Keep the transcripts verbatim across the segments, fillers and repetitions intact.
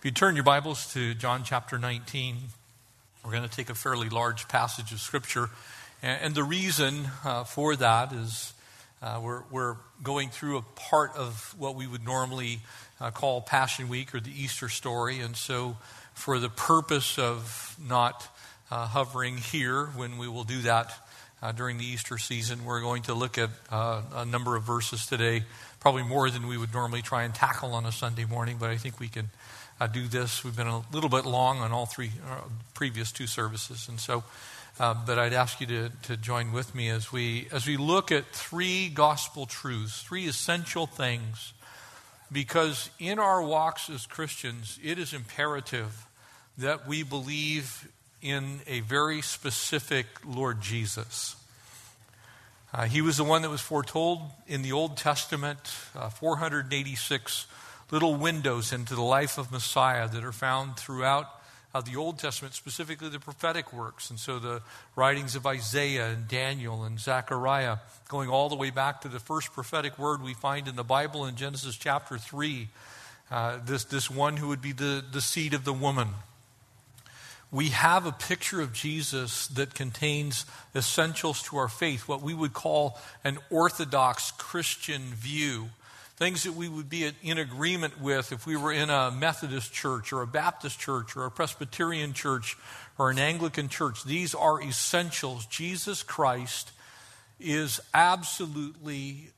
If you turn your Bibles to John chapter nineteen, we're going to take a fairly large passage of Scripture. And the reason uh, for that is uh, we're, we're going through a part of what we would normally uh, call Passion Week or the Easter story. And so for the purpose of not uh, hovering here when we will do that uh, during the Easter season, we're going to look at uh, a number of verses today, probably more than we would normally try and tackle on a Sunday morning, but I think we can uh, do this. We've been a little bit long on all three uh, previous two services. And so Uh, but I'd ask you to, to join with me as we as we look at three gospel truths, three essential things, because in our walks as Christians, it is imperative that we believe in a very specific Lord Jesus. Uh, he was the one that was foretold in the Old Testament, uh, four hundred eighty-six little windows into the life of Messiah that are found throughout Uh, the Old Testament, specifically the prophetic works. And so the writings of Isaiah and Daniel and Zechariah, going all the way back to the first prophetic word we find in the Bible in Genesis chapter three, uh, this, this one who would be the, the seed of the woman. We have a picture of Jesus that contains essentials to our faith, what we would call an orthodox Christian view. Things that we would be in agreement with if we were in a Methodist church or a Baptist church or a Presbyterian church or an Anglican church. These are essentials. Jesus Christ is absolutely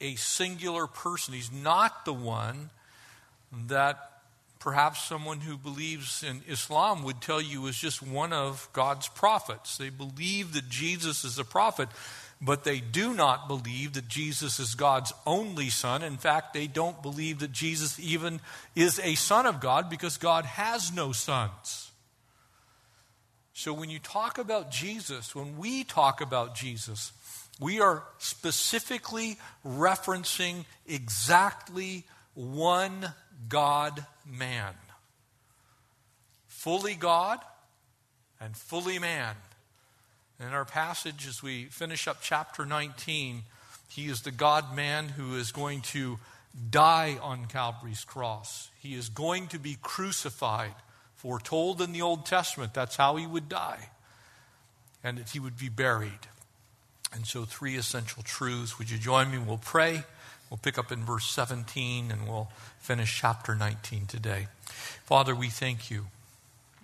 a singular person. He's not the one that perhaps someone who believes in Islam would tell you is just one of God's prophets. They believe that Jesus is a prophet, but they do not believe that Jesus is God's only son. In fact, they don't believe that Jesus even is a son of God because God has no sons. So when you talk about Jesus, when we talk about Jesus, we are specifically referencing exactly one God-man. Fully God and fully man. In our passage, as we finish up chapter nineteen, he is the God-man who is going to die on Calvary's cross. He is going to be crucified, foretold in the Old Testament. That's how he would die, and that he would be buried. And so three essential truths. Would you join me? We'll pray. We'll pick up in verse seventeen, and we'll finish chapter nineteen today. Father, we thank you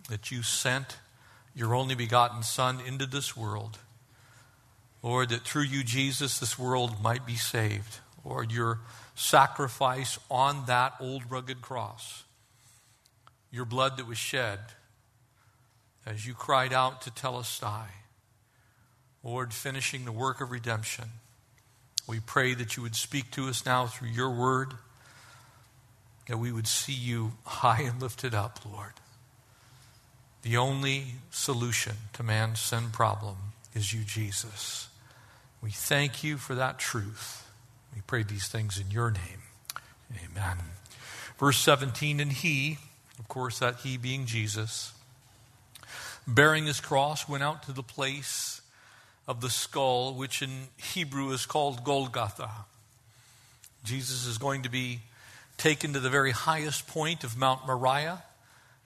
that you sent your only begotten Son into this world. Lord, that through you, Jesus, this world might be saved. Lord, your sacrifice on that old rugged cross, your blood that was shed as you cried out to Tetelestai, Lord, finishing the work of redemption. We pray that you would speak to us now through your word, that we would see you high and lifted up, Lord. The only solution to man's sin problem is you, Jesus. We thank you for that truth. We pray these things in your name. Amen. Verse seventeen, and he, of course, that he being Jesus, bearing his cross, went out to the place of the skull, which in Hebrew is called Golgotha. Jesus is going to be taken to the very highest point of Mount Moriah,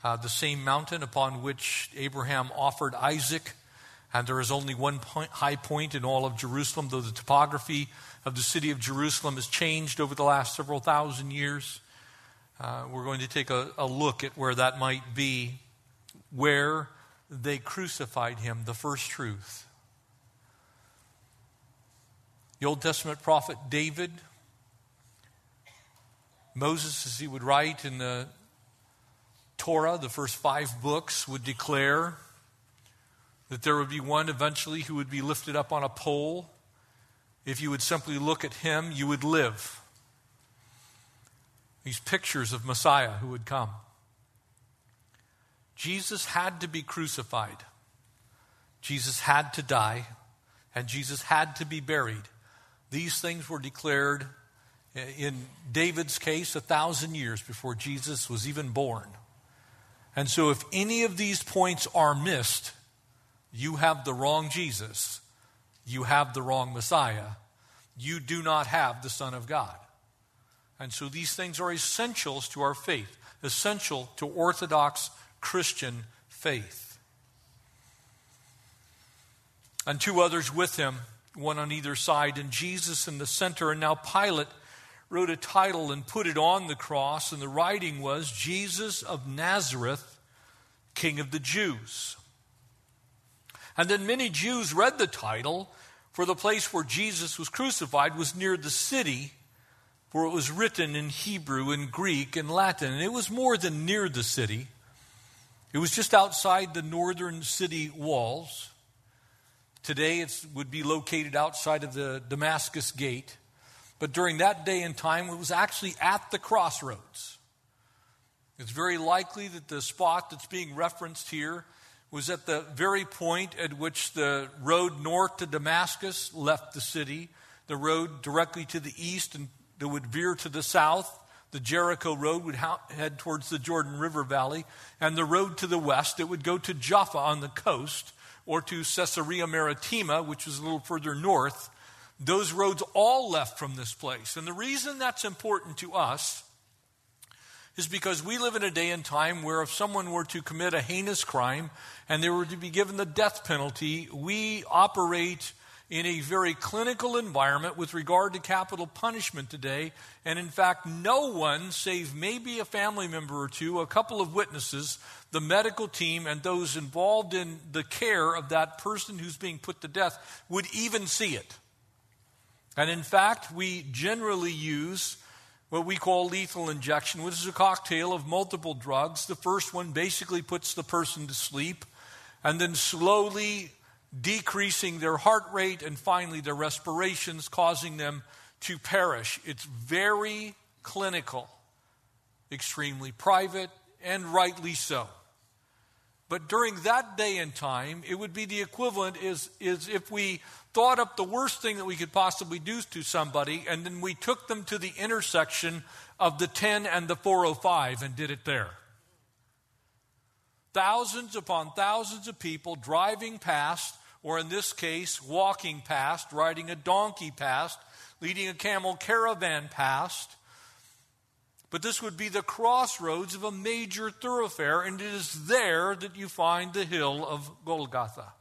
Uh, the same mountain upon which Abraham offered Isaac. And there is only one point, high point in all of Jerusalem, though the topography of the city of Jerusalem has changed over the last several thousand years. Uh, we're going to take a, a look at where that might be, where they crucified him, the first truth. The Old Testament prophet David, Moses, as he would write in the Torah, the first five books, would declare that there would be one eventually who would be lifted up on a pole. If you would simply look at him, you would live. These pictures of Messiah who would come. Jesus had to be crucified. Jesus had to die. And Jesus had to be buried. These things were declared in David's case a thousand years before Jesus was even born. And so if any of these points are missed, you have the wrong Jesus. You have the wrong Messiah. You do not have the Son of God. And so these things are essentials to our faith. essential to Orthodox Christian faith. And two others with him, one on either side, and Jesus in the center. And now Pilate wrote a title and put it on the cross, and the writing was, Jesus of Nazareth, King of the Jews. And then many Jews read the title, for the place where Jesus was crucified was near the city, for it was written in Hebrew and Greek and Latin. And it was more than near the city. It was just outside the northern city walls. Today it would be located outside of the Damascus Gate. But during that day and time, it was actually at the crossroads. It's very likely that the spot that's being referenced here was at the very point at which the road north to Damascus left the city, the road directly to the east and that would veer to the south, the Jericho Road would head towards the Jordan River Valley, and the road to the west that would go to Jaffa on the coast or to Caesarea Maritima, which was a little further north. Those roads all left from this place. And the reason that's important to us is because we live in a day and time where if someone were to commit a heinous crime and they were to be given the death penalty, we operate in a very clinical environment with regard to capital punishment today. And in fact, no one, save maybe a family member or two, a couple of witnesses, the medical team and those involved in the care of that person who's being put to death would even see it. And in fact, we generally use what we call lethal injection, which is a cocktail of multiple drugs. The first one basically puts the person to sleep and then slowly decreasing their heart rate and finally their respirations, causing them to perish. It's very clinical, extremely private, and rightly so. But during that day and time, it would be the equivalent is, is if we thought up the worst thing that we could possibly do to somebody, and then we took them to the intersection of the ten and the four oh five and did it there. Thousands upon thousands of people driving past, or in this case, walking past, riding a donkey past, leading a camel caravan past. But this would be the crossroads of a major thoroughfare, and it is there that you find the hill of Golgotha.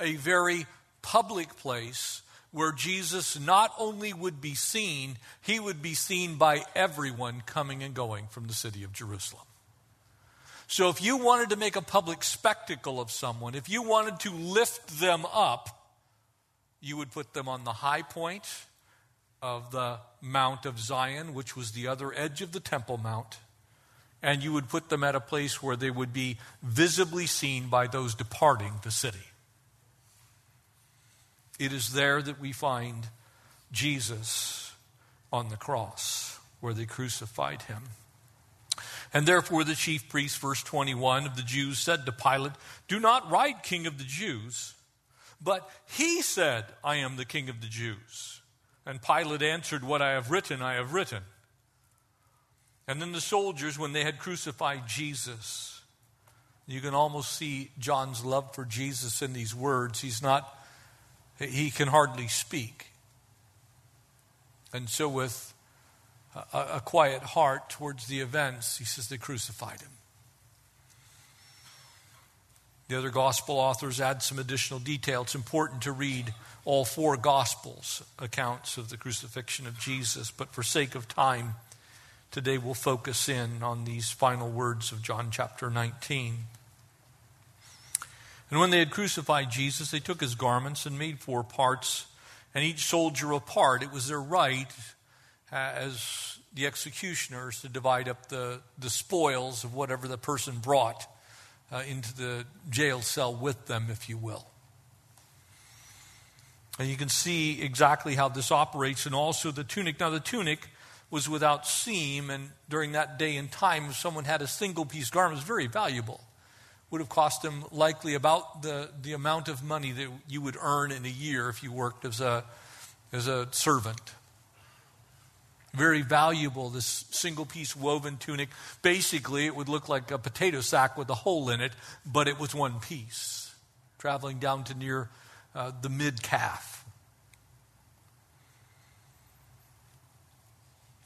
A very public place where Jesus not only would be seen, he would be seen by everyone coming and going from the city of Jerusalem. So if you wanted to make a public spectacle of someone, if you wanted to lift them up, you would put them on the high point of the Mount of Zion, which was the other edge of the Temple Mount, and you would put them at a place where they would be visibly seen by those departing the city. It is there that we find Jesus on the cross where they crucified him. And therefore the chief priests, verse twenty-one, of the Jews said to Pilate, "Do not write King of the Jews." But he said, "I am the King of the Jews." And Pilate answered, "What I have written, I have written." And then the soldiers, when they had crucified Jesus, you can almost see John's love for Jesus in these words. He's not He can hardly speak. And so with a, a quiet heart towards the events, he says they crucified him. The other gospel authors add some additional detail. It's important to read all four gospels' accounts of the crucifixion of Jesus. But for sake of time, today we'll focus in on these final words of John chapter nineteen. And when they had crucified Jesus, they took his garments and made four parts, and each soldier a part. It was their right as the executioners to divide up the, the spoils of whatever the person brought uh, into the jail cell with them, if you will. And you can see exactly how this operates, and also the tunic. Now, the tunic was without seam, and during that day and time, if someone had a single-piece garment, it was very valuable. Would have cost them likely about the, the amount of money that you would earn in a year if you worked as a, as a servant. Very valuable, this single-piece woven tunic. Basically, it would look like a potato sack with a hole in it, but it was one piece, traveling down to near uh, the mid-calf.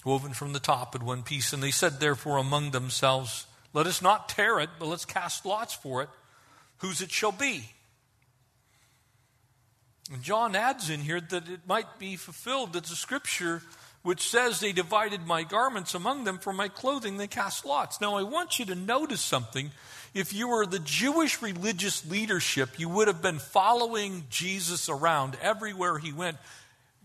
woven from the top in one piece. And they said therefore among themselves, let us not tear it, but let's cast lots for it, whose it shall be. And John adds in here that it might be fulfilled that the scripture which says they divided my garments among them, for my clothing they cast lots. Now I want you to notice something. If you were the Jewish religious leadership, you would have been following Jesus around everywhere he went.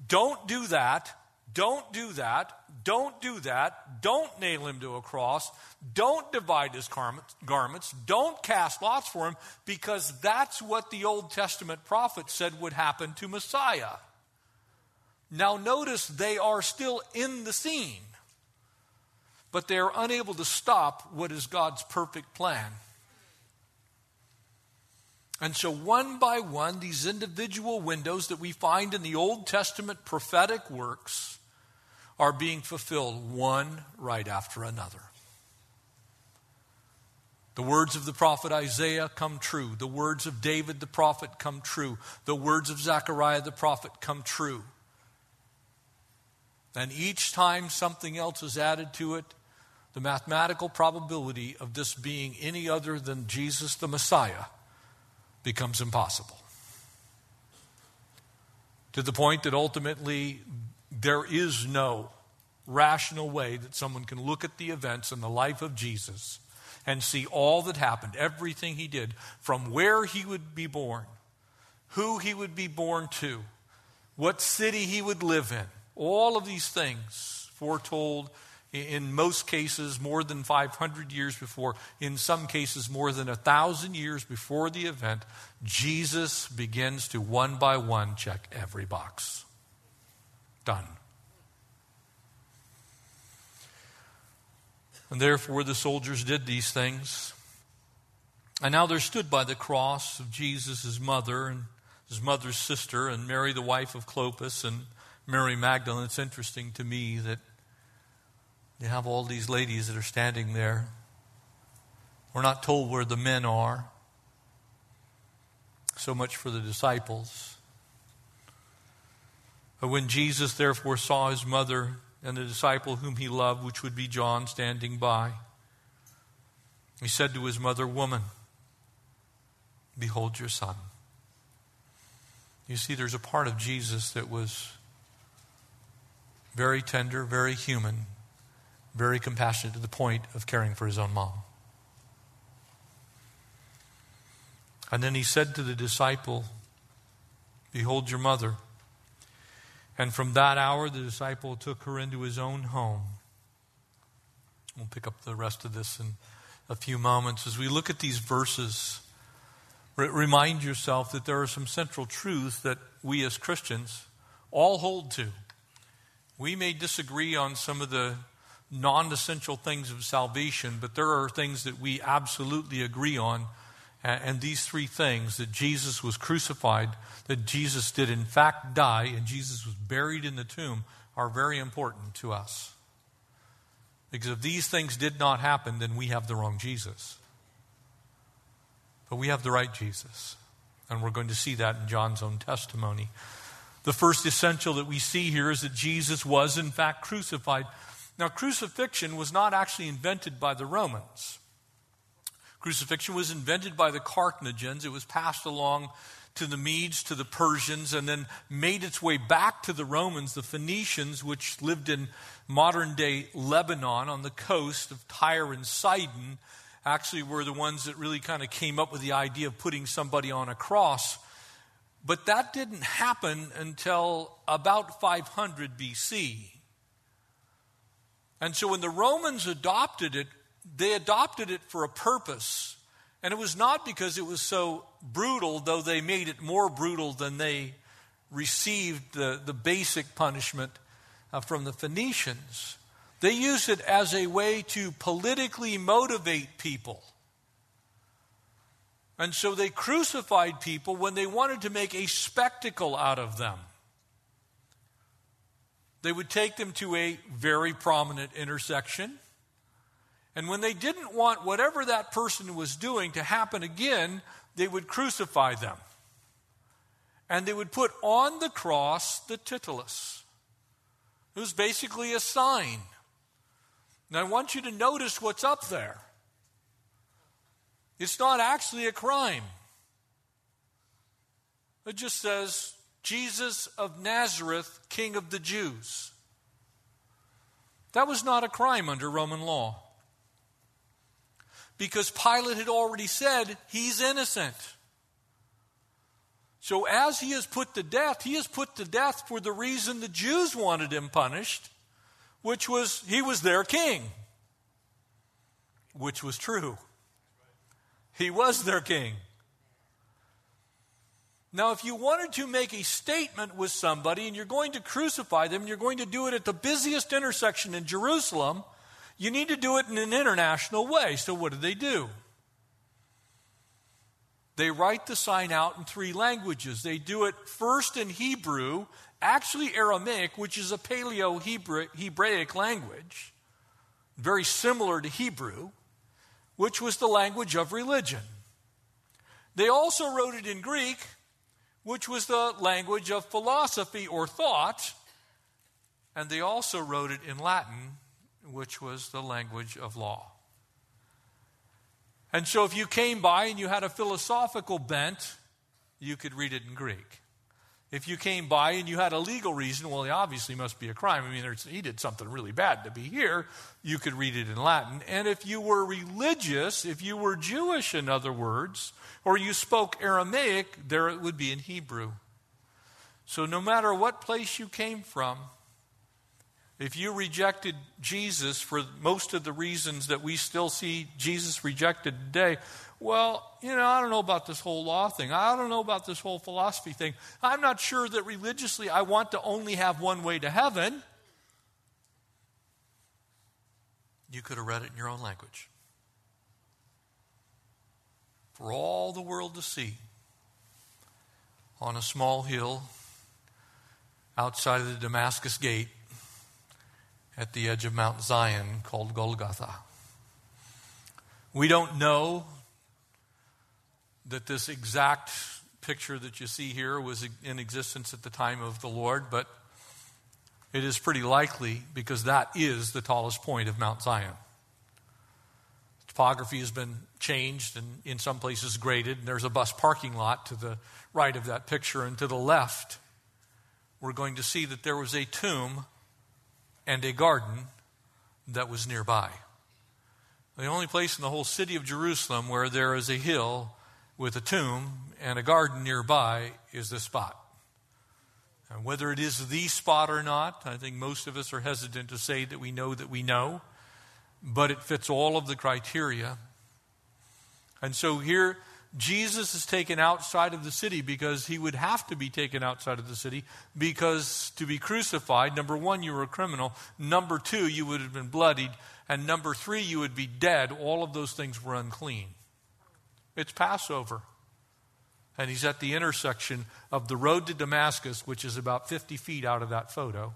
Don't do that. Don't do that. Don't do that. Don't nail him to a cross. Don't divide his garments. Don't cast lots for him, because that's what the Old Testament prophet said would happen to Messiah. Now notice they are still in the scene, but they are unable to stop what is God's perfect plan. And so one by one, these individual windows that we find in the Old Testament prophetic works are being fulfilled one right after another. The words of the prophet Isaiah come true. The words of David the prophet come true. The words of Zechariah the prophet come true. And each time something else is added to it, the mathematical probability of this being any other than Jesus the Messiah becomes impossible. To the point that ultimately there is no rational way that someone can look at the events in the life of Jesus and see all that happened, everything he did, from where he would be born, who he would be born to, what city he would live in. All of these things foretold in most cases more than five hundred years before, in some cases more than one thousand years before the event. Jesus begins to one by one check every box. Done. And therefore the soldiers did these things. And now there stood by the cross of Jesus his mother and his mother's sister and Mary the wife of Clopas and Mary Magdalene. It's interesting to me that you have all these ladies that are standing there. We're not told where the men are. So much for the disciples. But when Jesus therefore saw his mother and the disciple whom he loved, which would be John, standing by, he said to his mother, "Woman, behold your son." You see, there's a part of Jesus that was very tender, very human, very compassionate, to the point of caring for his own mom. And then he said to the disciple, "Behold your mother." And from that hour, the disciple took her into his own home. We'll pick up the rest of this in a few moments. As we look at these verses, remind yourself that there are some central truths that we as Christians all hold to. We may disagree on some of the non-essential things of salvation, but there are things that we absolutely agree on. And these three things: that Jesus was crucified, that Jesus did in fact die, and Jesus was buried in the tomb, are very important to us. Because if these things did not happen, then we have the wrong Jesus. But we have the right Jesus. And we're going to see that in John's own testimony. The first essential that we see here is that Jesus was, in fact, crucified. Now, crucifixion was not actually invented by the Romans. Crucifixion was invented by the Carthaginians. It was passed along to the Medes, to the Persians, and then made its way back to the Romans, the Phoenicians, which lived in modern-day Lebanon on the coast of Tyre and Sidon, actually were the ones that really kind of came up with the idea of putting somebody on a cross. But that didn't happen until about five hundred B C. And so when the Romans adopted it, they adopted it for a purpose. And it was not because it was so brutal, though they made it more brutal than they received the, the basic punishment uh, from the Phoenicians. They used it as a way to politically motivate people. And so they crucified people when they wanted to make a spectacle out of them. They would take them to a very prominent intersection. And when they didn't want whatever that person was doing to happen again, they would crucify them. And they would put on the cross the titulus. It was basically a sign. And I want you to notice what's up there. It's not actually a crime. It just says, Jesus of Nazareth, King of the Jews. That was not a crime under Roman law, because Pilate had already said he's innocent. So as he is put to death, he is put to death for the reason the Jews wanted him punished, which was he was their king, which was true. He was their king. Now, if you wanted to make a statement with somebody and you're going to crucify them, you're going to do it at the busiest intersection in Jerusalem, you need to do it in an international way. So what do they do? They write the sign out in three languages. They do it first in Hebrew, actually Aramaic, which is a Paleo-Hebraic language, very similar to Hebrew, which was the language of religion. They also wrote it in Greek, which was the language of philosophy or thought, and they also wrote it in Latin, which was the language of law. And so if you came by and you had a philosophical bent, you could read it in Greek. If you came by and you had a legal reason, well, it obviously must be a crime. I mean, he did something really bad to be here. You could read it in Latin. And if you were religious, if you were Jewish, in other words, or you spoke Aramaic, there it would be in Hebrew. So no matter what place you came from, if you rejected Jesus for most of the reasons that we still see Jesus rejected today, well, you know, I don't know about this whole law thing. I don't know about this whole philosophy thing. I'm not sure that religiously I want to only have one way to heaven. You could have read it in your own language for all the world to see on a small hill outside of the Damascus Gate, at the edge of Mount Zion, called Golgotha. We don't know that this exact picture that you see here was in existence at the time of the Lord, but it is pretty likely, because that is the tallest point of Mount Zion. The topography has been changed and in some places graded, and there's a bus parking lot to the right of that picture, and to the left, we're going to see that there was a tomb and a garden that was nearby. The only place in the whole city of Jerusalem where there is a hill with a tomb and a garden nearby is this spot. And whether it is the spot or not, I think most of us are hesitant to say that we know that we know, but it fits all of the criteria. And so here, Jesus is taken outside of the city, because he would have to be taken outside of the city, because to be crucified, number one, you were a criminal. Number two, you would have been bloodied. And number three, you would be dead. All of those things were unclean. It's Passover. And he's at the intersection of the road to Damascus, which is about fifty feet out of that photo.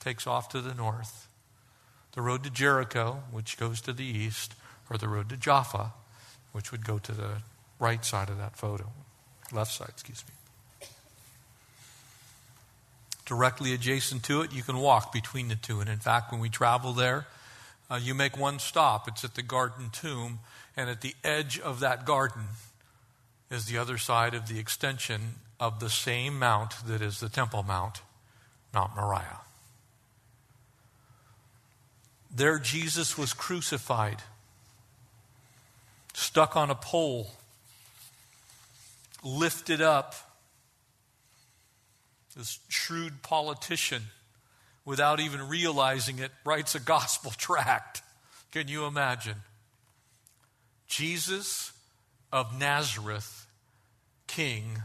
Takes off to the north. The road to Jericho, which goes to the east, or the road to Jaffa, which would go to the right side of that photo, left side, excuse me. Directly adjacent to it, you can walk between the two. And in fact, when we travel there, uh, you make one stop. It's at the garden tomb, and at the edge of that garden is the other side of the extension of the same mount that is the Temple Mount, Mount Moriah. There Jesus was crucified, stuck on a pole, lifted up. This shrewd politician, without even realizing it, writes a gospel tract. Can you imagine? Jesus of Nazareth, King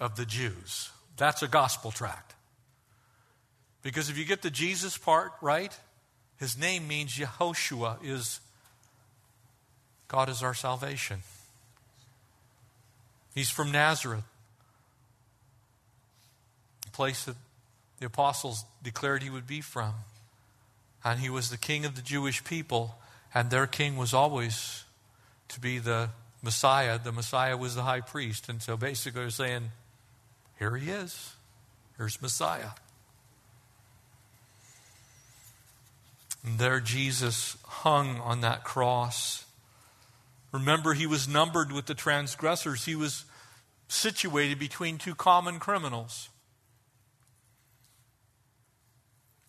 of the Jews. That's a gospel tract. Because if you get the Jesus part right, his name means Yehoshua, is God is our salvation. He's from Nazareth, the place that the apostles declared he would be from. And he was the king of the Jewish people, and their king was always to be the Messiah. The Messiah was the high priest. And so basically they're saying, here he is. Here's Messiah. And there Jesus hung on that cross. Remember, he was numbered with the transgressors. He was situated between two common criminals.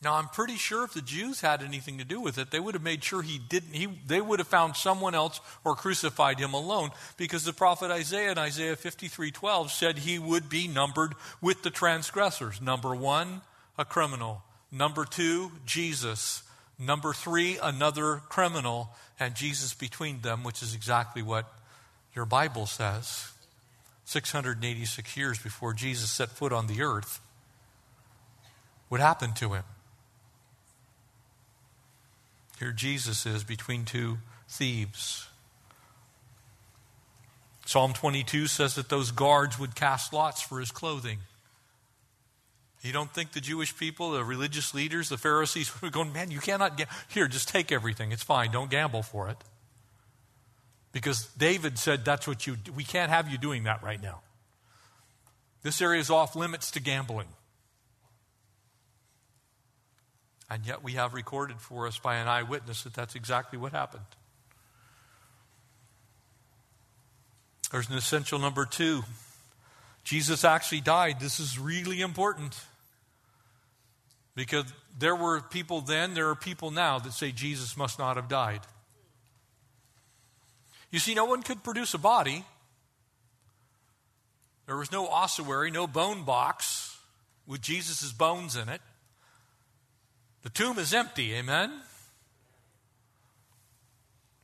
Now, I'm pretty sure if the Jews had anything to do with it, they would have made sure he didn't. He, they would have found someone else or crucified him alone, because the prophet Isaiah in Isaiah fifty-three twelve said he would be numbered with the transgressors. Number one, a criminal. Number two, Jesus. Number three, another criminal, and Jesus between them, which is exactly what your Bible says. six hundred eighty-six years before Jesus set foot on the earth, what happened to him? Here Jesus is between two thieves. Psalm twenty-two says that those guards would cast lots for his clothing. You don't think the Jewish people, the religious leaders, the Pharisees were going, man, you cannot get, here, just take everything. It's fine. Don't gamble for it. Because David said, that's what you, we can't have you doing that right now. This area is off limits to gambling. And yet we have recorded for us by an eyewitness that that's exactly what happened. There's an essential number two. Jesus actually died. This is really important. Because there were people then, there are people now that say Jesus must not have died. You see, no one could produce a body. There was no ossuary, no bone box with Jesus' bones in it. The tomb is empty, amen?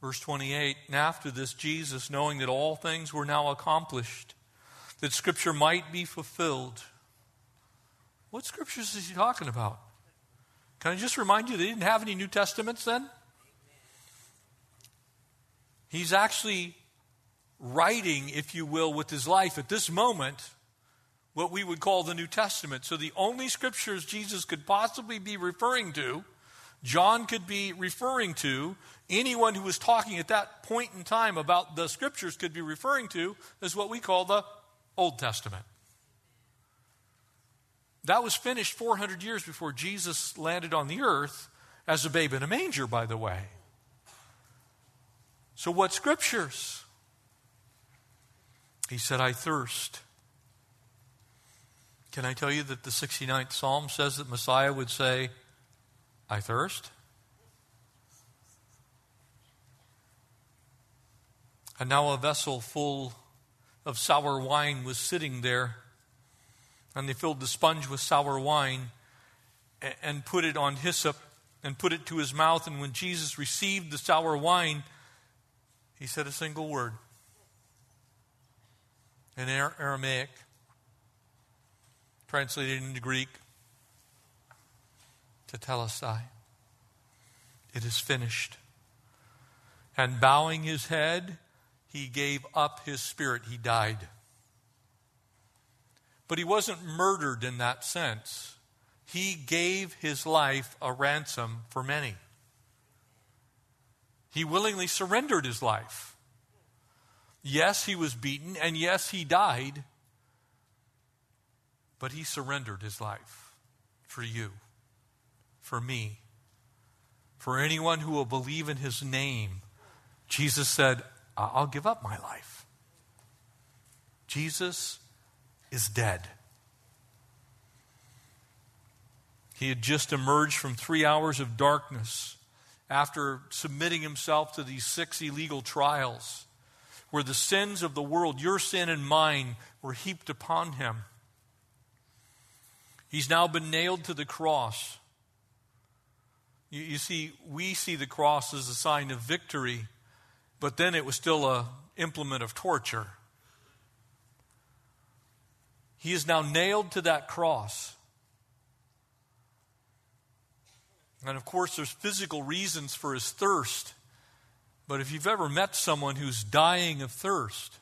Verse twenty-eight, and after this, Jesus, knowing that all things were now accomplished, that Scripture might be fulfilled. What Scriptures is he talking about? Can I just remind you, they didn't have any New Testaments then? He's actually writing, if you will, with his life at this moment, what we would call the New Testament. So the only scriptures Jesus could possibly be referring to, John could be referring to, anyone who was talking at that point in time about the scriptures could be referring to, is what we call the Old Testament. That was finished four hundred years before Jesus landed on the earth as a babe in a manger, by the way. So what scriptures? He said, I thirst. Can I tell you that the sixty-ninth Psalm says that Messiah would say, I thirst? And now a vessel full of sour wine was sitting there, and they filled the sponge with sour wine and put it on hyssop and put it to his mouth. And when Jesus received the sour wine, he said a single word in Aramaic, translated into Greek, Tetelestai. It is finished. And bowing his head, he gave up his spirit. He died. But he wasn't murdered in that sense. He gave his life a ransom for many. He willingly surrendered his life. Yes, he was beaten, and yes, he died. But he surrendered his life for you, for me, for anyone who will believe in his name. Jesus said, I'll give up my life. Jesus is dead. He had just emerged from three hours of darkness after submitting himself to these six illegal trials where the sins of the world, your sin and mine, were heaped upon him. He's now been nailed to the cross. You, you see, we see the cross as a sign of victory, but then it was still an implement of torture. He is now nailed to that cross. And of course, there's physical reasons for his thirst. But if you've ever met someone who's dying of thirst,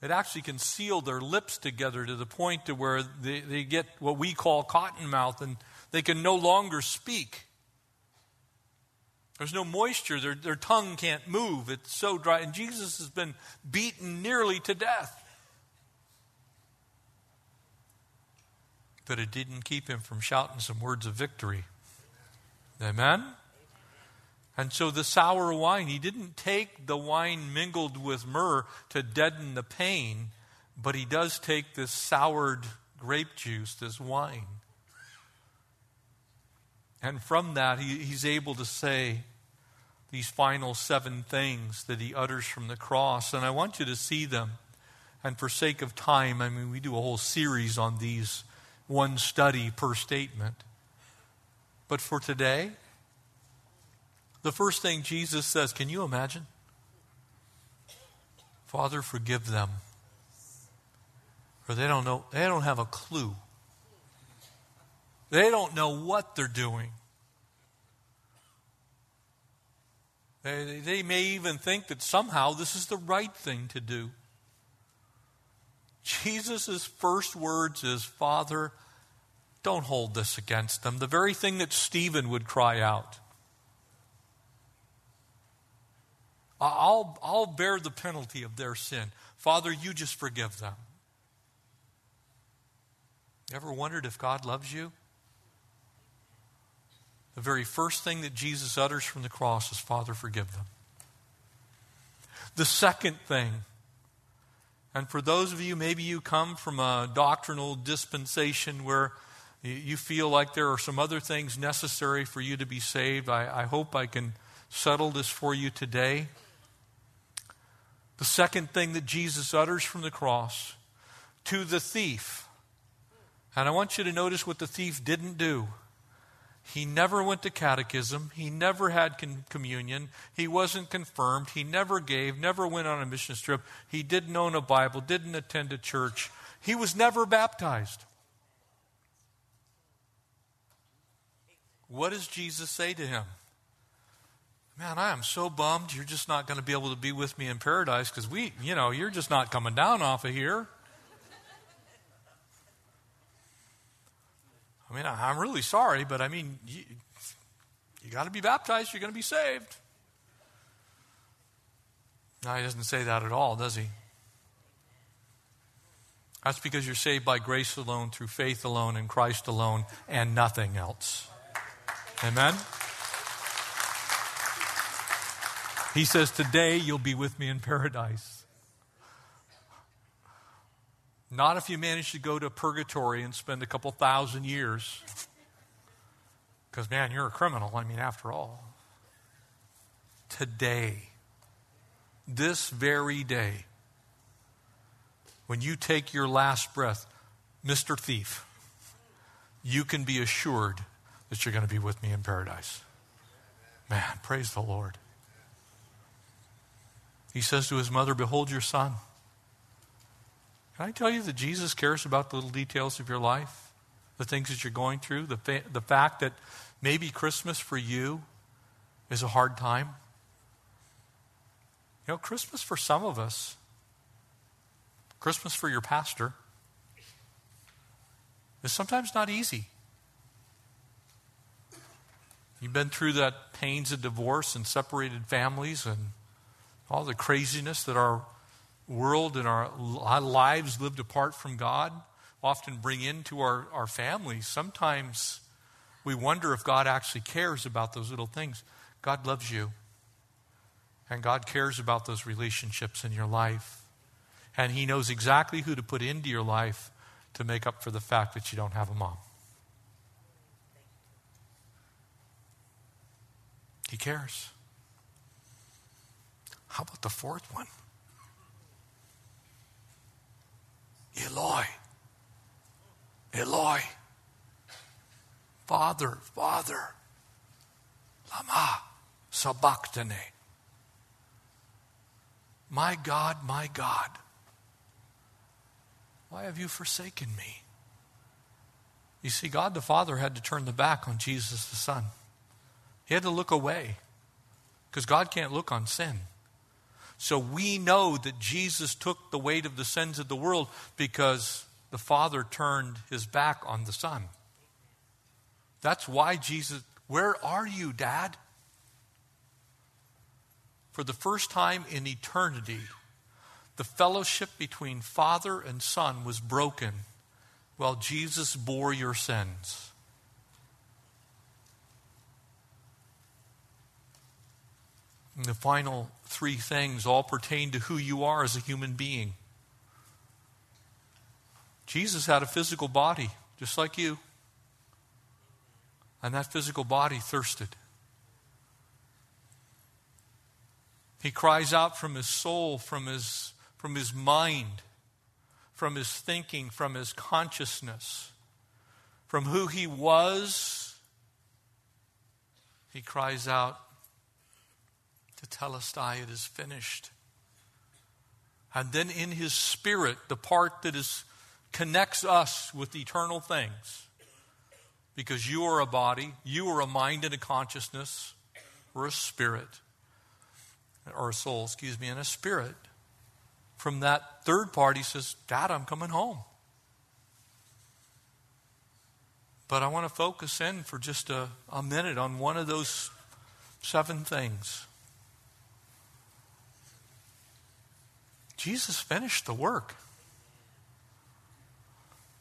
it actually can seal their lips together to the point to where they, they get what we call cotton mouth, and they can no longer speak. There's no moisture. Their, their tongue can't move. It's so dry. And Jesus has been beaten nearly to death. But it didn't keep him from shouting some words of victory. Amen? And so the sour wine, he didn't take the wine mingled with myrrh to deaden the pain, but he does take this soured grape juice, this wine. And from that, he, he's able to say these final seven things that he utters from the cross. And I want you to see them. And for sake of time, I mean, we do a whole series on these, one study per statement. But for today, the first thing Jesus says, can you imagine? Father, forgive them. Or they don't know, they don't have a clue. They don't know what they're doing. They, they may even think that somehow this is the right thing to do. Jesus' first words is, Father, don't hold this against them. The very thing that Stephen would cry out. I'll, I'll bear the penalty of their sin. Father, you just forgive them. Ever wondered if God loves you? The very first thing that Jesus utters from the cross is, Father, forgive them. The second thing, and for those of you, maybe you come from a doctrinal dispensation where you feel like there are some other things necessary for you to be saved. I, I hope I can settle this for you today. The second thing that Jesus utters from the cross to the thief, and I want you to notice what the thief didn't do. He never went to catechism. He never had con- communion. He wasn't confirmed. He never gave, never went on a mission trip. He didn't own a Bible, didn't attend a church. He was never baptized. What does Jesus say to him? Man, I am so bummed you're just not going to be able to be with me in paradise because we, you know, you're just not coming down off of here. I mean, I'm really sorry, but I mean, you, you got to be baptized. You're going to be saved. No, he doesn't say that at all, does he? That's because you're saved by grace alone, through faith alone, in Christ alone, and nothing else. Amen? He says, today you'll be with me in paradise. Not if you manage to go to purgatory and spend a couple thousand years. Because, man, you're a criminal, I mean, after all. Today, this very day, when you take your last breath, Mister Thief, you can be assured that you're going to be with me in paradise. Man, praise the Lord. He says to his mother, behold your son. Can I tell you that Jesus cares about the little details of your life, the things that you're going through, the fa- the fact that maybe Christmas for you is a hard time? You know, Christmas for some of us, Christmas for your pastor, is sometimes not easy. You've been through that pains of divorce and separated families and all the craziness that our world and our lives lived apart from God often bring into our, our families. Sometimes we wonder if God actually cares about those little things. God loves you. And God cares about those relationships in your life. And he knows exactly who to put into your life to make up for the fact that you don't have a mom. He cares. How about the fourth one? Eloi, Eloi, Father, Father, Lama Sabakhtane. My God, my God, why have you forsaken me? You see, God the Father had to turn the back on Jesus the Son. He had to look away because God can't look on sin. So we know that Jesus took the weight of the sins of the world because the Father turned his back on the Son. That's why Jesus, where are you, Dad? For the first time in eternity, the fellowship between Father and Son was broken while Jesus bore your sins. And the final three things all pertain to who you are as a human being. Jesus had a physical body, just like you. And that physical body thirsted. He cries out from his soul, from his, from his mind, from his thinking, from his consciousness, from who he was. He cries out, Tetelestai, it is finished. And then in his spirit, the part that is connects us with eternal things, because you are a body, you are a mind and a consciousness, or a spirit, or a soul, excuse me, and a spirit. From that third part, he says, Dad, I'm coming home. But I want to focus in for just a, a minute on one of those seven things. Jesus finished the work.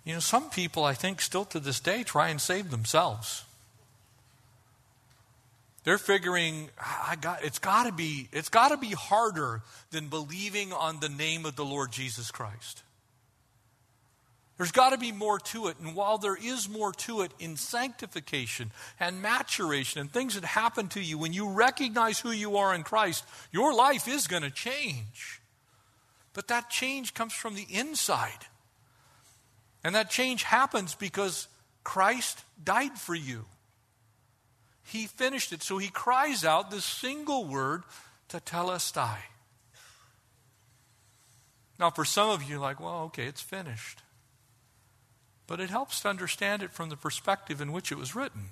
You know, some people, I think, still to this day try and save themselves. They're figuring, I got it's got to be it's got to be harder than believing on the name of the Lord Jesus Christ. There's got to be more to it, and while there is more to it in sanctification and maturation and things that happen to you when you recognize who you are in Christ, your life is going to change. But that change comes from the inside. And that change happens because Christ died for you. He finished it. So he cries out this single word, Tetelestai. Now for some of you, like, well, okay, it's finished. But it helps to understand it from the perspective in which it was written.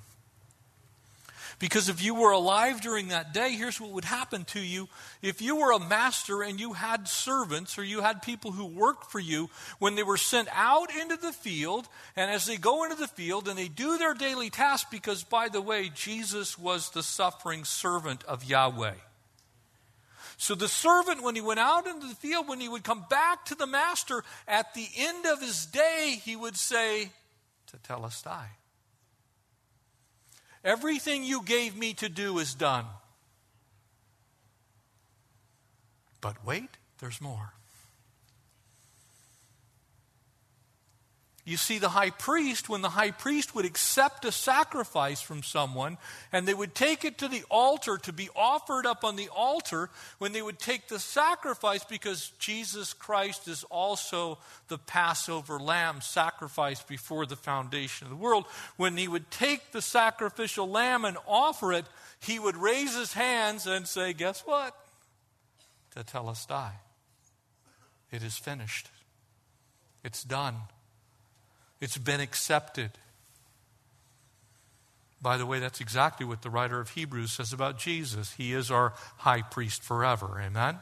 Because if you were alive during that day, here's what would happen to you. If you were a master and you had servants or you had people who worked for you, when they were sent out into the field, and as they go into the field and they do their daily task, because by the way, Jesus was the suffering servant of Yahweh. So the servant, when he went out into the field, when he would come back to the master, at the end of his day, he would say, Tetelestai. Everything you gave me to do is done. But wait, there's more. You see, the high priest, when the high priest would accept a sacrifice from someone, and they would take it to the altar to be offered up on the altar, when they would take the sacrifice, because Jesus Christ is also the Passover lamb sacrificed before the foundation of the world, when he would take the sacrificial lamb and offer it, he would raise his hands and say, guess what? Tetelestai. It is finished. It's done. It's been accepted. By the way, that's exactly what the writer of Hebrews says about Jesus. He is our high priest forever. Amen?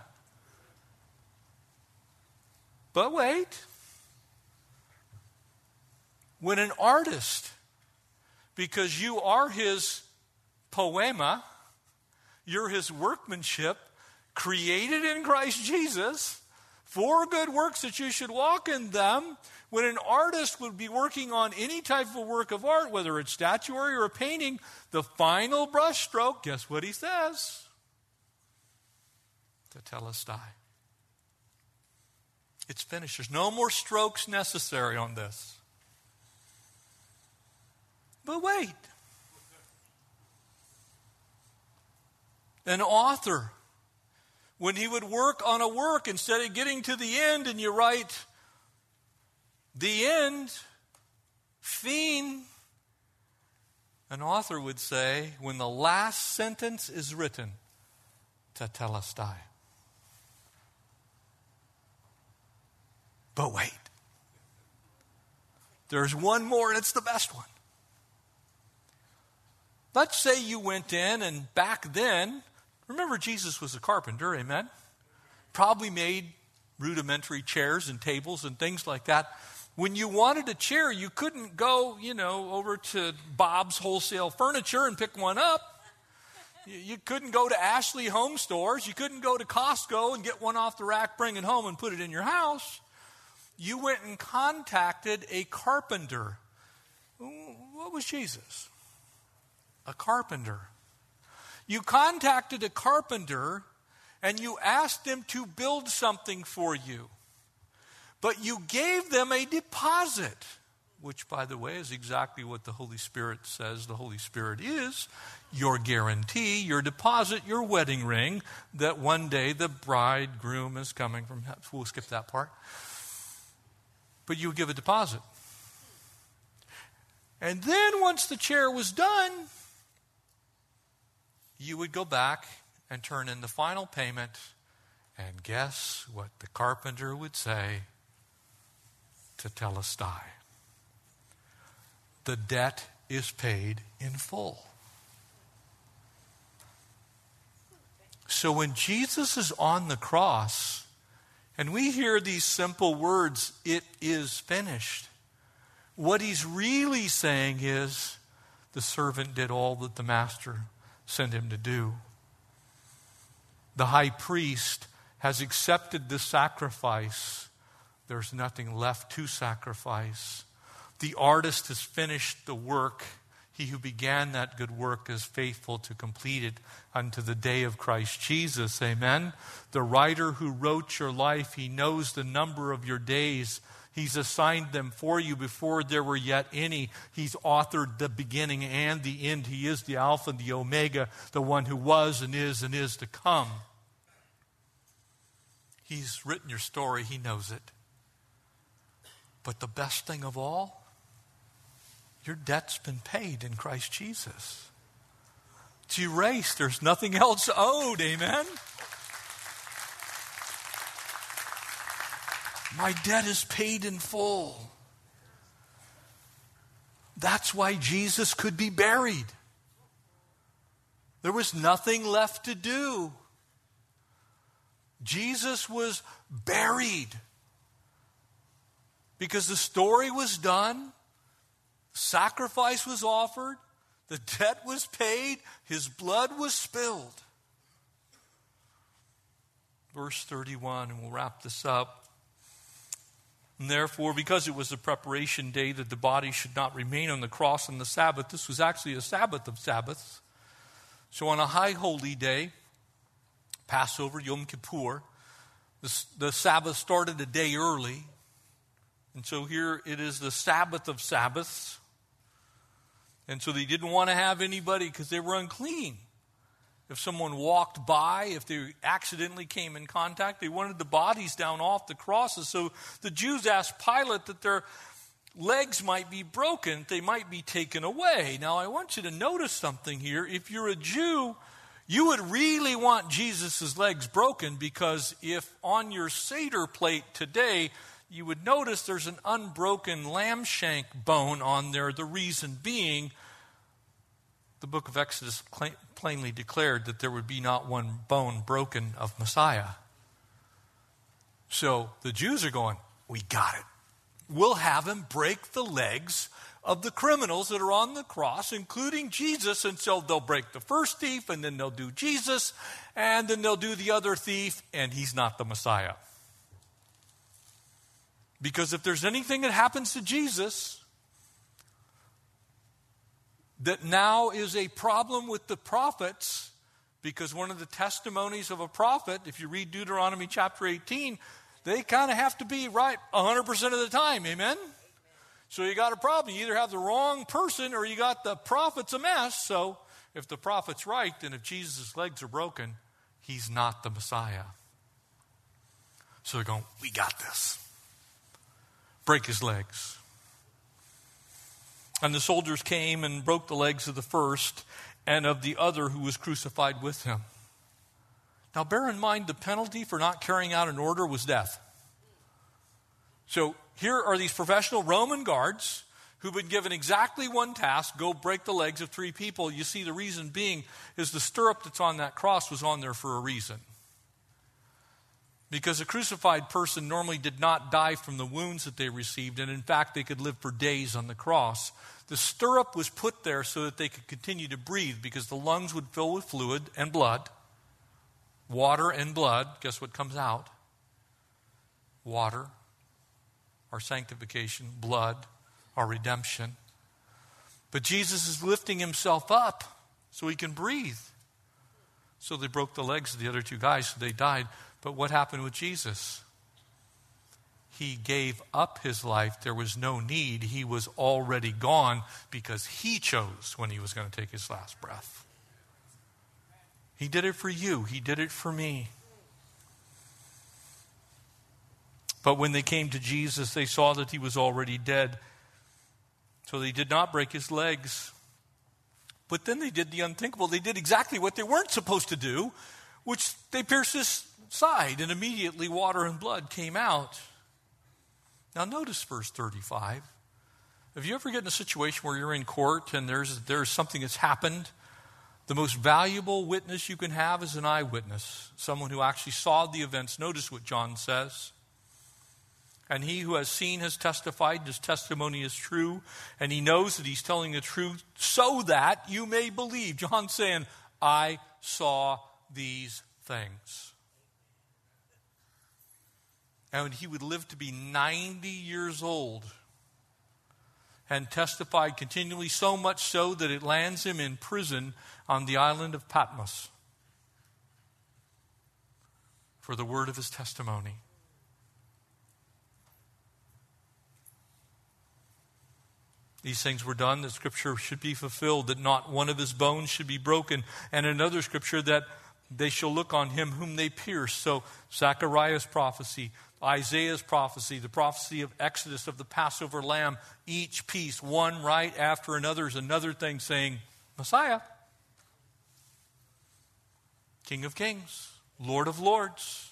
But wait. When an artist, because you are his poema, you're his workmanship, created in Christ Jesus, for good works that you should walk in them. When an artist would be working on any type of work of art, whether it's statuary or a painting, the final brushstroke, guess what he says? Tetelestai. It's finished. There's no more strokes necessary on this. But wait. An author, when he would work on a work, instead of getting to the end and you write the end, fin, an author would say, when the last sentence is written, Tetelestai. But wait. There's one more, and it's the best one. Let's say you went in, and back then, remember, Jesus was a carpenter, amen? Probably made rudimentary chairs and tables and things like that. When you wanted a chair, you couldn't go, you know, over to Bob's Wholesale Furniture and pick one up. You couldn't go to Ashley Home Stores. You couldn't go to Costco and get one off the rack, bring it home, and put it in your house. You went and contacted a carpenter. What was Jesus? A carpenter. You contacted a carpenter and you asked them to build something for you. But you gave them a deposit, which, by the way, is exactly what the Holy Spirit says the Holy Spirit is, your guarantee, your deposit, your wedding ring, that one day the bridegroom is coming from heaven. We'll skip that part. But you give a deposit. And then once the chair was done, you would go back and turn in the final payment. And guess what the carpenter would say? Tetelestai. The debt is paid in full. So when Jesus is on the cross, and we hear these simple words, it is finished, what he's really saying is, the servant did all that the master sent him to do. The high priest has accepted the sacrifice. There's nothing left to sacrifice. The artist has finished the work. He who began that good work is faithful to complete it unto the day of Christ Jesus. Amen. The writer who wrote your life, he knows the number of your days. He's assigned them for you before there were yet any. He's authored the beginning and the end. He is the Alpha and the Omega, the one who was and is and is to come. He's written your story. He knows it. But the best thing of all, your debt's been paid in Christ Jesus. It's erased. There's nothing else owed. Amen? My debt is paid in full. That's why Jesus could be buried. There was nothing left to do. Jesus was buried because the story was done, sacrifice was offered, the debt was paid, his blood was spilled. Verse thirty-one, and we'll wrap this up. And therefore, because it was the preparation day that the body should not remain on the cross on the Sabbath, this was actually a Sabbath of Sabbaths. So on a high holy day, Passover, Yom Kippur, the, the Sabbath started a day early. And so here it is the Sabbath of Sabbaths. And so they didn't want to have anybody because they were unclean. If someone walked by, if they accidentally came in contact, they wanted the bodies down off the crosses. So the Jews asked Pilate that their legs might be broken, they might be taken away. Now I want you to notice something here. If you're a Jew, you would really want Jesus' legs broken, because if on your Seder plate today, you would notice there's an unbroken lamb shank bone on there. The reason being, the book of Exodus plainly declared that there would be not one bone broken of Messiah. So the Jews are going, we got it. We'll have him break the legs of the criminals that are on the cross, including Jesus. And so they'll break the first thief, and then they'll do Jesus, and then they'll do the other thief, and he's not the Messiah. Because if there's anything that happens to Jesus that now is a problem with the prophets, because one of the testimonies of a prophet, if you read Deuteronomy chapter eighteen, they kind of have to be right one hundred percent of the time, amen? So you got a problem. You either have the wrong person or you got the prophet's a mess. So if the prophet's right, then if Jesus' legs are broken, he's not the Messiah. So they're going, we got this. Break his legs. And the soldiers came and broke the legs of the first and of the other who was crucified with him. Now bear in mind, the penalty for not carrying out an order was death. So here are these professional Roman guards who've been given exactly one task: go break the legs of three people. You see, the reason being is the stirrup that's on that cross was on there for a reason. Because a crucified person normally did not die from the wounds that they received, and in fact, they could live for days on the cross. The stirrup was put there so that they could continue to breathe, because the lungs would fill with fluid and blood, water and blood. Guess what comes out? Water, our sanctification, blood, our redemption. But Jesus is lifting himself up so he can breathe. So they broke the legs of the other two guys, so they died. But what happened with Jesus? He gave up his life. There was no need. He was already gone because he chose when he was going to take his last breath. He did it for you. He did it for me. But when they came to Jesus, they saw that he was already dead. So they did not break his legs. But then they did the unthinkable. They did exactly what they weren't supposed to do, which they pierced his side, and immediately water and blood came out. Now notice verse thirty-five. Have you ever get in a situation where you're in court and there's there's something that's happened? The most valuable witness you can have is an eyewitness, someone who actually saw the events. Notice what John says. And he who has seen has testified, and his testimony is true, and he knows that he's telling the truth so that you may believe. John's saying, I saw these things. And he would live to be ninety years old and testified continually, so much so that it lands him in prison on the island of Patmos for the word of his testimony. These things were done that Scripture should be fulfilled, that not one of his bones should be broken. And another Scripture that they shall look on him whom they pierced. So Zechariah's prophecy, Isaiah's prophecy, the prophecy of Exodus of the Passover lamb, each piece, one right after another, is another thing saying, Messiah, King of Kings, Lord of Lords.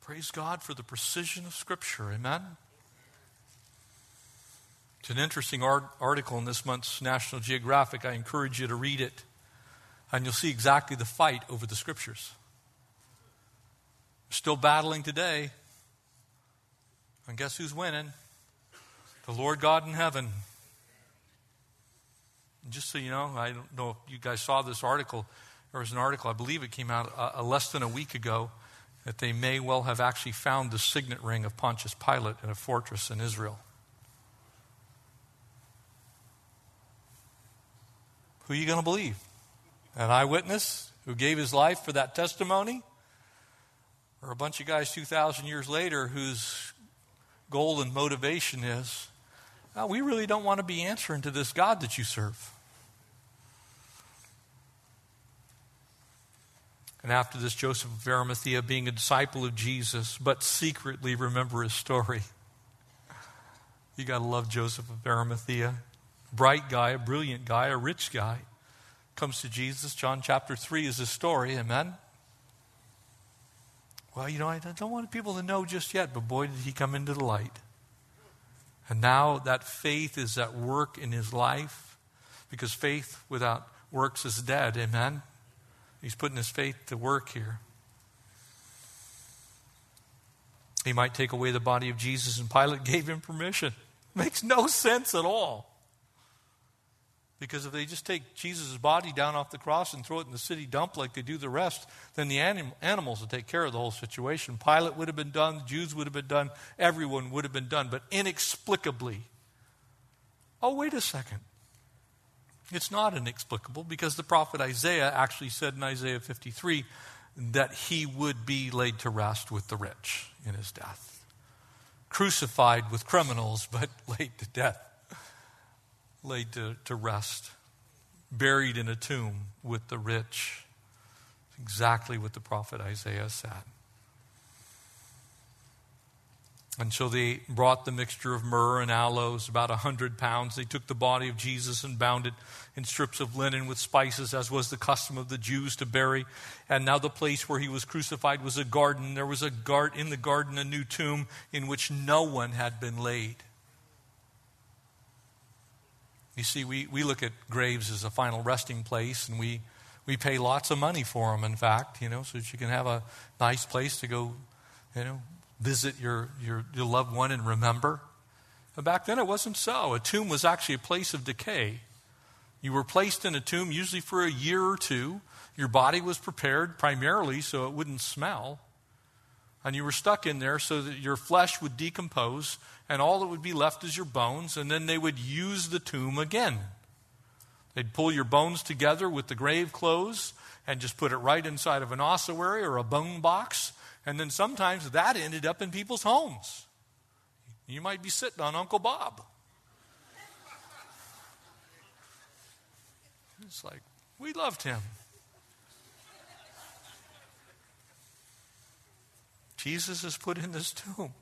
Praise God for the precision of Scripture. Amen. It's an interesting art- article in this month's National Geographic. I encourage you to read it. And you'll see exactly the fight over the Scriptures. Still battling today. And guess who's winning? The Lord God in heaven. And just so you know, I don't know if you guys saw this article. There was an article, I believe it came out uh, less than a week ago, that they may well have actually found the signet ring of Pontius Pilate in a fortress in Israel. Who are you going to believe? An eyewitness who gave his life for that testimony? Or a bunch of guys two thousand years later whose goal and motivation is, oh, we really don't want to be answering to this God that you serve. And after this, Joseph of Arimathea, being a disciple of Jesus, but secretly remember his story. You got to love Joseph of Arimathea. Bright guy, a brilliant guy, a rich guy, comes to Jesus. John chapter three is the story, amen? Well, you know, I don't want people to know just yet, but boy, did he come into the light. And now that faith is at work in his life, because faith without works is dead, amen? He's putting his faith to work here. He might take away the body of Jesus, and Pilate gave him permission. Makes no sense at all. Because if they just take Jesus' body down off the cross and throw it in the city dump like they do the rest, then the anim- animals will take care of the whole situation. Pilate would have been done. The Jews would have been done. Everyone would have been done. But inexplicably, oh, wait a second. It's not inexplicable, because the prophet Isaiah actually said in Isaiah fifty-three that he would be laid to rest with the rich in his death. Crucified with criminals, but laid to death. Laid to, to rest, buried in a tomb with the rich. Exactly what the prophet Isaiah said. And so they brought the mixture of myrrh and aloes, about a hundred pounds. They took the body of Jesus and bound it in strips of linen with spices, as was the custom of the Jews to bury. And now the place where he was crucified was a garden. There was a garden in the garden, a new tomb in which no one had been laid. You see, we, we look at graves as a final resting place, and we, we pay lots of money for them, in fact, you know, so that you can have a nice place to go, you know, visit your, your, your loved one and remember. But back then it wasn't so. A tomb was actually a place of decay. You were placed in a tomb usually for a year or two. Your body was prepared primarily so it wouldn't smell. And you were stuck in there so that your flesh would decompose, and all that would be left is your bones, and then they would use the tomb again. They'd pull your bones together with the grave clothes and just put it right inside of an ossuary or a bone box. And then sometimes that ended up in people's homes. You might be sitting on Uncle Bob. It's like, we loved him. Jesus is put in this tomb.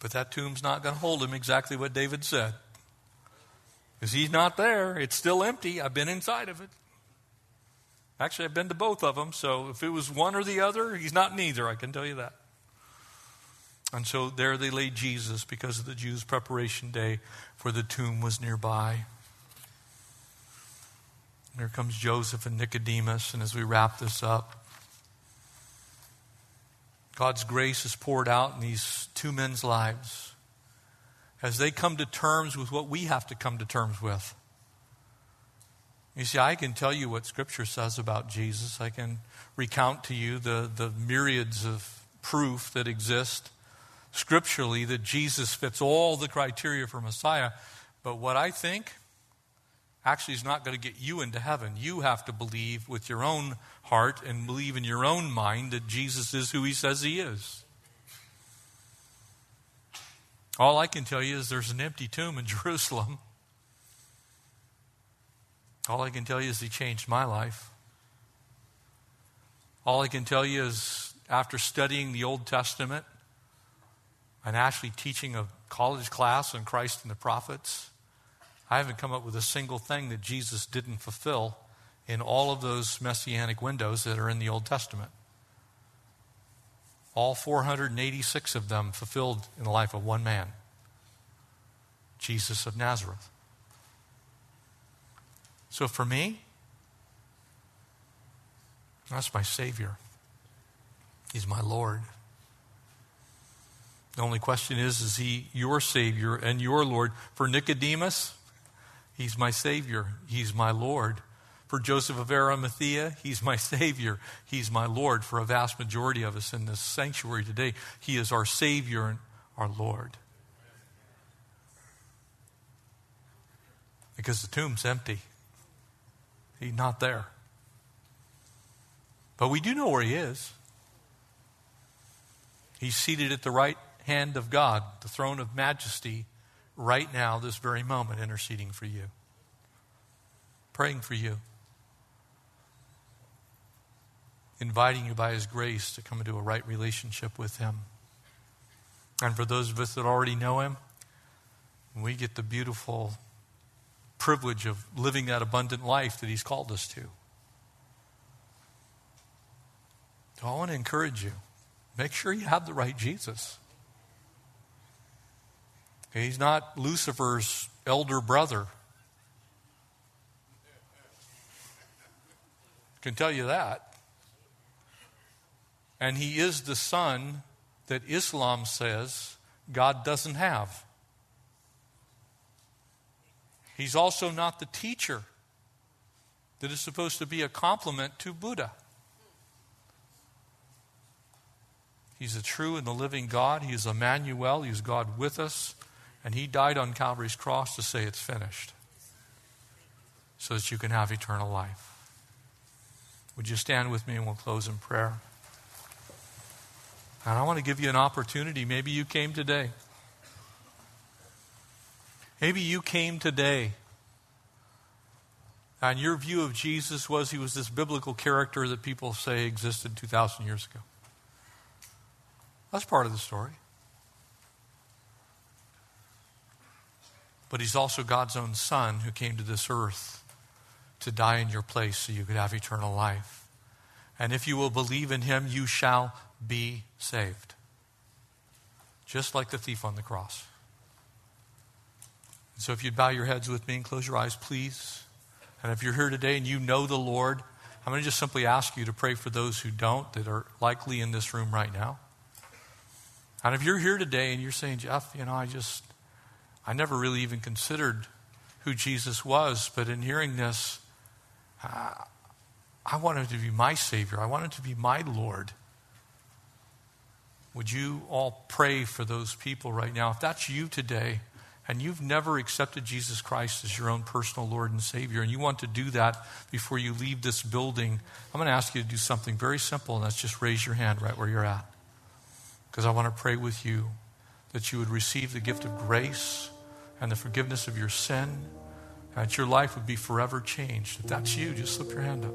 But that tomb's not going to hold him, exactly what David said. Because he's not there. It's still empty. I've been inside of it. Actually, I've been to both of them. So if it was one or the other, he's not neither. I can tell you that. And so there they laid Jesus because of the Jews' preparation day, for the tomb was nearby. Here comes Joseph and Nicodemus. And as we wrap this up, God's grace is poured out in these two men's lives as they come to terms with what we have to come to terms with. You see, I can tell you what Scripture says about Jesus. I can recount to you the, the myriads of proof that exist scripturally that Jesus fits all the criteria for Messiah. But what I think actually is not going to get you into heaven. You have to believe with your own heart and believe in your own mind that Jesus is who he says he is. All I can tell you is there's an empty tomb in Jerusalem. All I can tell you is he changed my life. All I can tell you is after studying the Old Testament and actually teaching a college class on Christ and the prophets, I haven't come up with a single thing that Jesus didn't fulfill in all of those messianic windows that are in the Old Testament. All four hundred eighty-six of them fulfilled in the life of one man, Jesus of Nazareth. So for me, that's my Savior. He's my Lord. The only question is, is he your Savior and your Lord? For Nicodemus, he's my Savior. He's my Lord. For Joseph of Arimathea, he's my Savior. He's my Lord. For a vast majority of us in this sanctuary today, he is our Savior and our Lord. Because the tomb's empty. He's not there. But we do know where he is. He's seated at the right hand of God, the throne of majesty, right now, this very moment, interceding for you, praying for you, inviting you by his grace to come into a right relationship with him. And for those of us that already know him, we get the beautiful privilege of living that abundant life that he's called us to. So I want to encourage you, make sure you have the right Jesus. He's not Lucifer's elder brother. Can tell you that. And he is the son that Islam says God doesn't have. He's also not the teacher that is supposed to be a complement to Buddha. He's the true and the living God. He is Emmanuel. He is God with us. And he died on Calvary's cross to say it's finished, so that you can have eternal life. Would you stand with me and we'll close in prayer? And I want to give you an opportunity. Maybe you came today. Maybe you came today and your view of Jesus was he was this biblical character that people say existed two thousand years ago. That's part of the story. But he's also God's own son who came to this earth to die in your place so you could have eternal life. And if you will believe in him, you shall be saved. Just like the thief on the cross. So if you'd bow your heads with me and close your eyes, please. And if you're here today and you know the Lord, I'm going to just simply ask you to pray for those who don't, that are likely in this room right now. And if you're here today and you're saying, Jeff, you know, I just... I never really even considered who Jesus was, but in hearing this, uh, I want him to be my Savior. I want him to be my Lord. Would you all pray for those people right now? If that's you today, and you've never accepted Jesus Christ as your own personal Lord and Savior, and you want to do that before you leave this building, I'm going to ask you to do something very simple, and that's just raise your hand right where you're at. Because I want to pray with you that you would receive the gift of grace and the forgiveness of your sin, and that your life would be forever changed. If that's you, just slip your hand up.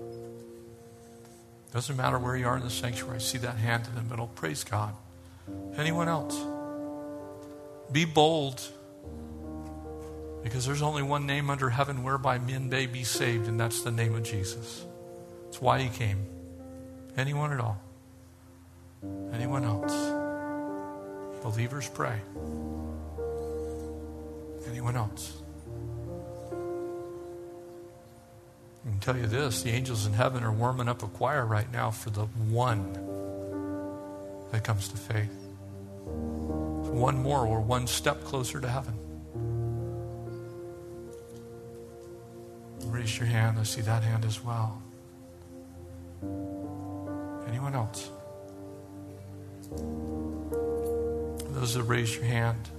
Doesn't matter where you are in the sanctuary. I see that hand in the middle. Praise God. Anyone else? Be bold, because there's only one name under heaven whereby men may be saved, and that's the name of Jesus. It's why he came. Anyone at all? Anyone else? Believers, pray. Anyone else? I can tell you this, the angels in heaven are warming up a choir right now for the one that comes to faith. It's one more or one step closer to heaven. Raise your hand. I see that hand as well. Anyone else? Those that raise your hand,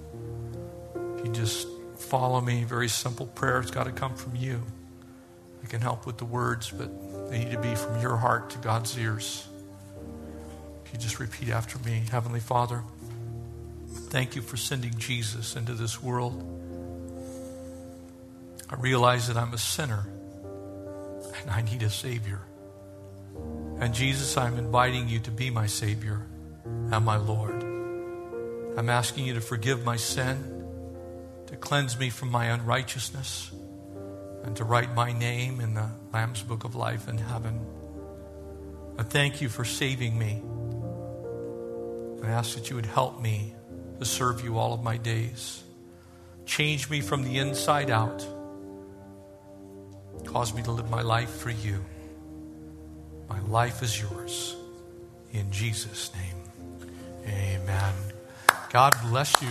if you just follow me, very simple prayer. It's got to come from you. I can help with the words, but they need to be from your heart to God's ears. If you just repeat after me. Heavenly Father, thank you for sending Jesus into this world. I realize that I'm a sinner and I need a Savior. And Jesus, I'm inviting you to be my Savior and my Lord. I'm asking you to forgive my sin, to cleanse me from my unrighteousness, and to write my name in the Lamb's Book of Life in heaven. I thank you for saving me. I ask that you would help me to serve you all of my days. Change me from the inside out. Cause me to live my life for you. My life is yours. In Jesus' name, amen. God bless you.